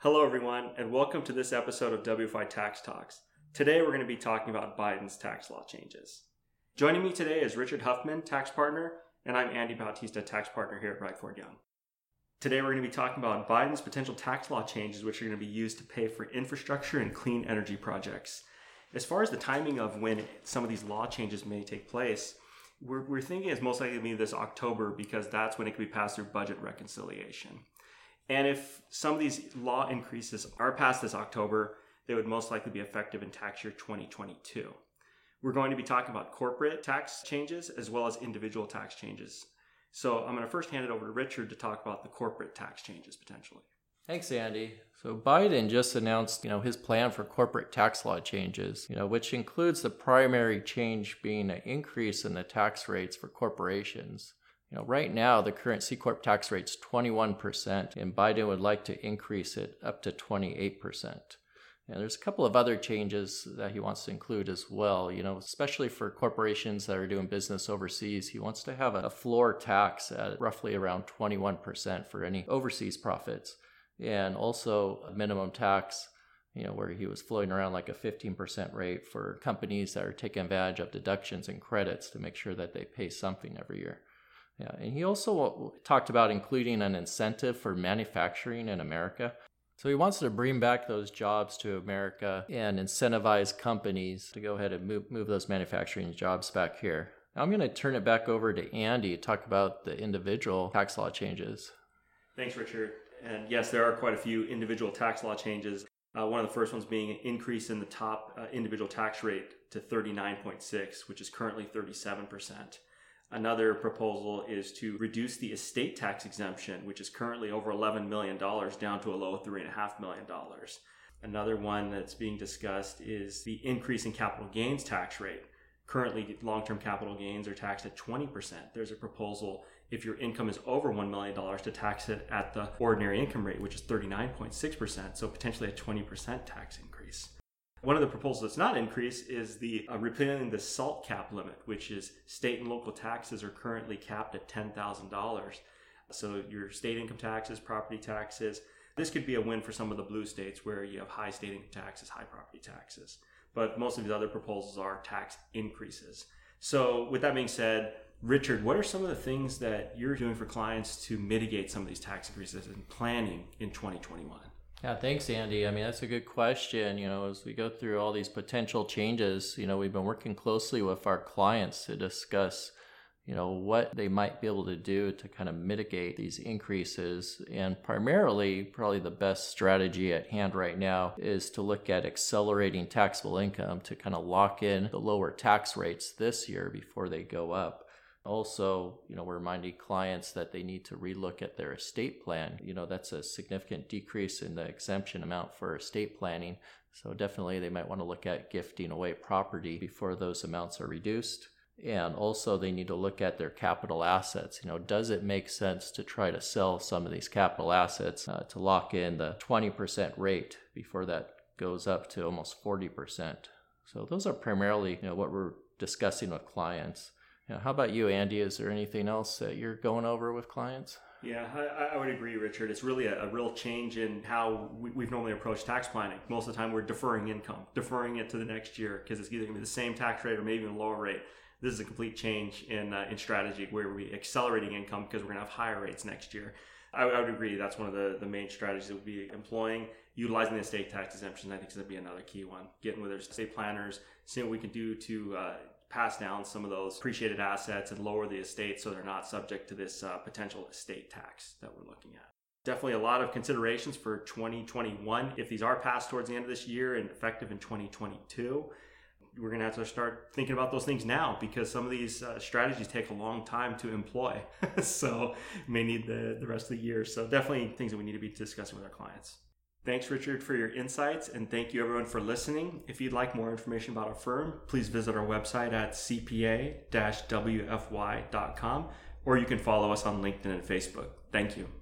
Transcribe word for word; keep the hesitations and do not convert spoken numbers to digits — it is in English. Hello everyone, and welcome to this episode of W F Y Tax Talks. Today we're going to be talking about Biden's tax law changes. Joining me today is Richard Huffman, tax partner, and I'm Andy Bautista, tax partner here at Wright Ford Young. Today we're going to be talking about Biden's potential tax law changes which are going to be used to pay for infrastructure and clean energy projects. As far as the timing of when some of these law changes may take place, we're, we're thinking it's most likely to be this October because that's when it can be passed through budget reconciliation. And if some of these law increases are passed this October, they would most likely be effective in tax year twenty twenty-two. We're going to be talking about corporate tax changes as well as individual tax changes. So I'm going to first hand it over to Richard to talk about the corporate tax changes potentially. Thanks, Andy. So Biden just announced, you know, his plan for corporate tax law changes, you know, which includes the primary change being an increase in the tax rates for corporations. You know, right now, the current C-Corp tax rate's twenty-one percent, and Biden would like to increase it up to twenty-eight percent. And there's a couple of other changes that he wants to include as well, you know, especially for corporations that are doing business overseas. He wants to have a floor tax at roughly around twenty-one percent for any overseas profits, and also a minimum tax, you know, where he was floating around like a fifteen percent rate for companies that are taking advantage of deductions and credits to make sure that they pay something every year. Yeah, and he also talked about including an incentive for manufacturing in America. So he wants to bring back those jobs to America and incentivize companies to go ahead and move, move those manufacturing jobs back here. Now I'm going to turn it back over to Andy to talk about the individual tax law changes. Thanks, Richard. And yes, there are quite a few individual tax law changes. Uh, one of the first ones being an increase in the top uh, individual tax rate to thirty-nine point six, which is currently thirty-seven percent. Another proposal is to reduce the estate tax exemption, which is currently over eleven million dollars, down to a low of three point five million dollars. Another one that's being discussed is the increase in capital gains tax rate. Currently, long-term capital gains are taxed at twenty percent. There's a proposal, if your income is over one million dollars, to tax it at the ordinary income rate, which is thirty-nine point six percent, so potentially a twenty percent tax increase. One of the proposals that's not increased is the uh, repealing the SALT cap limit, which is state and local taxes are currently capped at ten thousand dollars. So your state income taxes, property taxes, this could be a win for some of the blue states where you have high state income taxes, high property taxes. But most of these other proposals are tax increases. So with that being said, Richard, what are some of the things that you're doing for clients to mitigate some of these tax increases and planning in twenty twenty-one? Yeah, thanks, Andy. I mean, that's a good question. You know, as we go through all these potential changes, you know, we've been working closely with our clients to discuss, you know, what they might be able to do to kind of mitigate these increases. And primarily, probably the best strategy at hand right now is to look at accelerating taxable income to kind of lock in the lower tax rates this year before they go up. Also, you know, we're reminding clients that they need to relook at their estate plan. You know, that's a significant decrease in the exemption amount for estate planning. So definitely they might want to look at gifting away property before those amounts are reduced. And also they need to look at their capital assets. You know, does it make sense to try to sell some of these capital assets uh, to lock in the twenty percent rate before that goes up to almost forty percent? So those are primarily, you know, what we're discussing with clients. Now, how about you, Andy? Is there anything else that you're going over with clients? Yeah, I, I would agree, Richard. It's really a, a real change in how we, we've normally approached tax planning. Most of the time, we're deferring income, deferring it to the next year because it's either going to be the same tax rate or maybe even a lower rate. This is a complete change in uh, in strategy where we're accelerating income because we're going to have higher rates next year. I, I would agree that's one of the, the main strategies that we'll be employing. Utilizing the estate tax exemption, I think, is going to be another key one. Getting with our estate planners, seeing what we can do to uh, pass down some of those appreciated assets and lower the estate so they're not subject to this uh, potential estate tax that we're looking at. Definitely a lot of considerations for twenty twenty-one. If these are passed towards the end of this year and effective in twenty twenty-two, we're going to have to start thinking about those things now because some of these uh, strategies take a long time to employ. So may need the, the rest of the year. So definitely things that we need to be discussing with our clients. Thanks, Richard, for your insights, and thank you, everyone, for listening. If you'd like more information about our firm, please visit our website at c p a dash w f y dot com, or you can follow us on LinkedIn and Facebook. Thank you.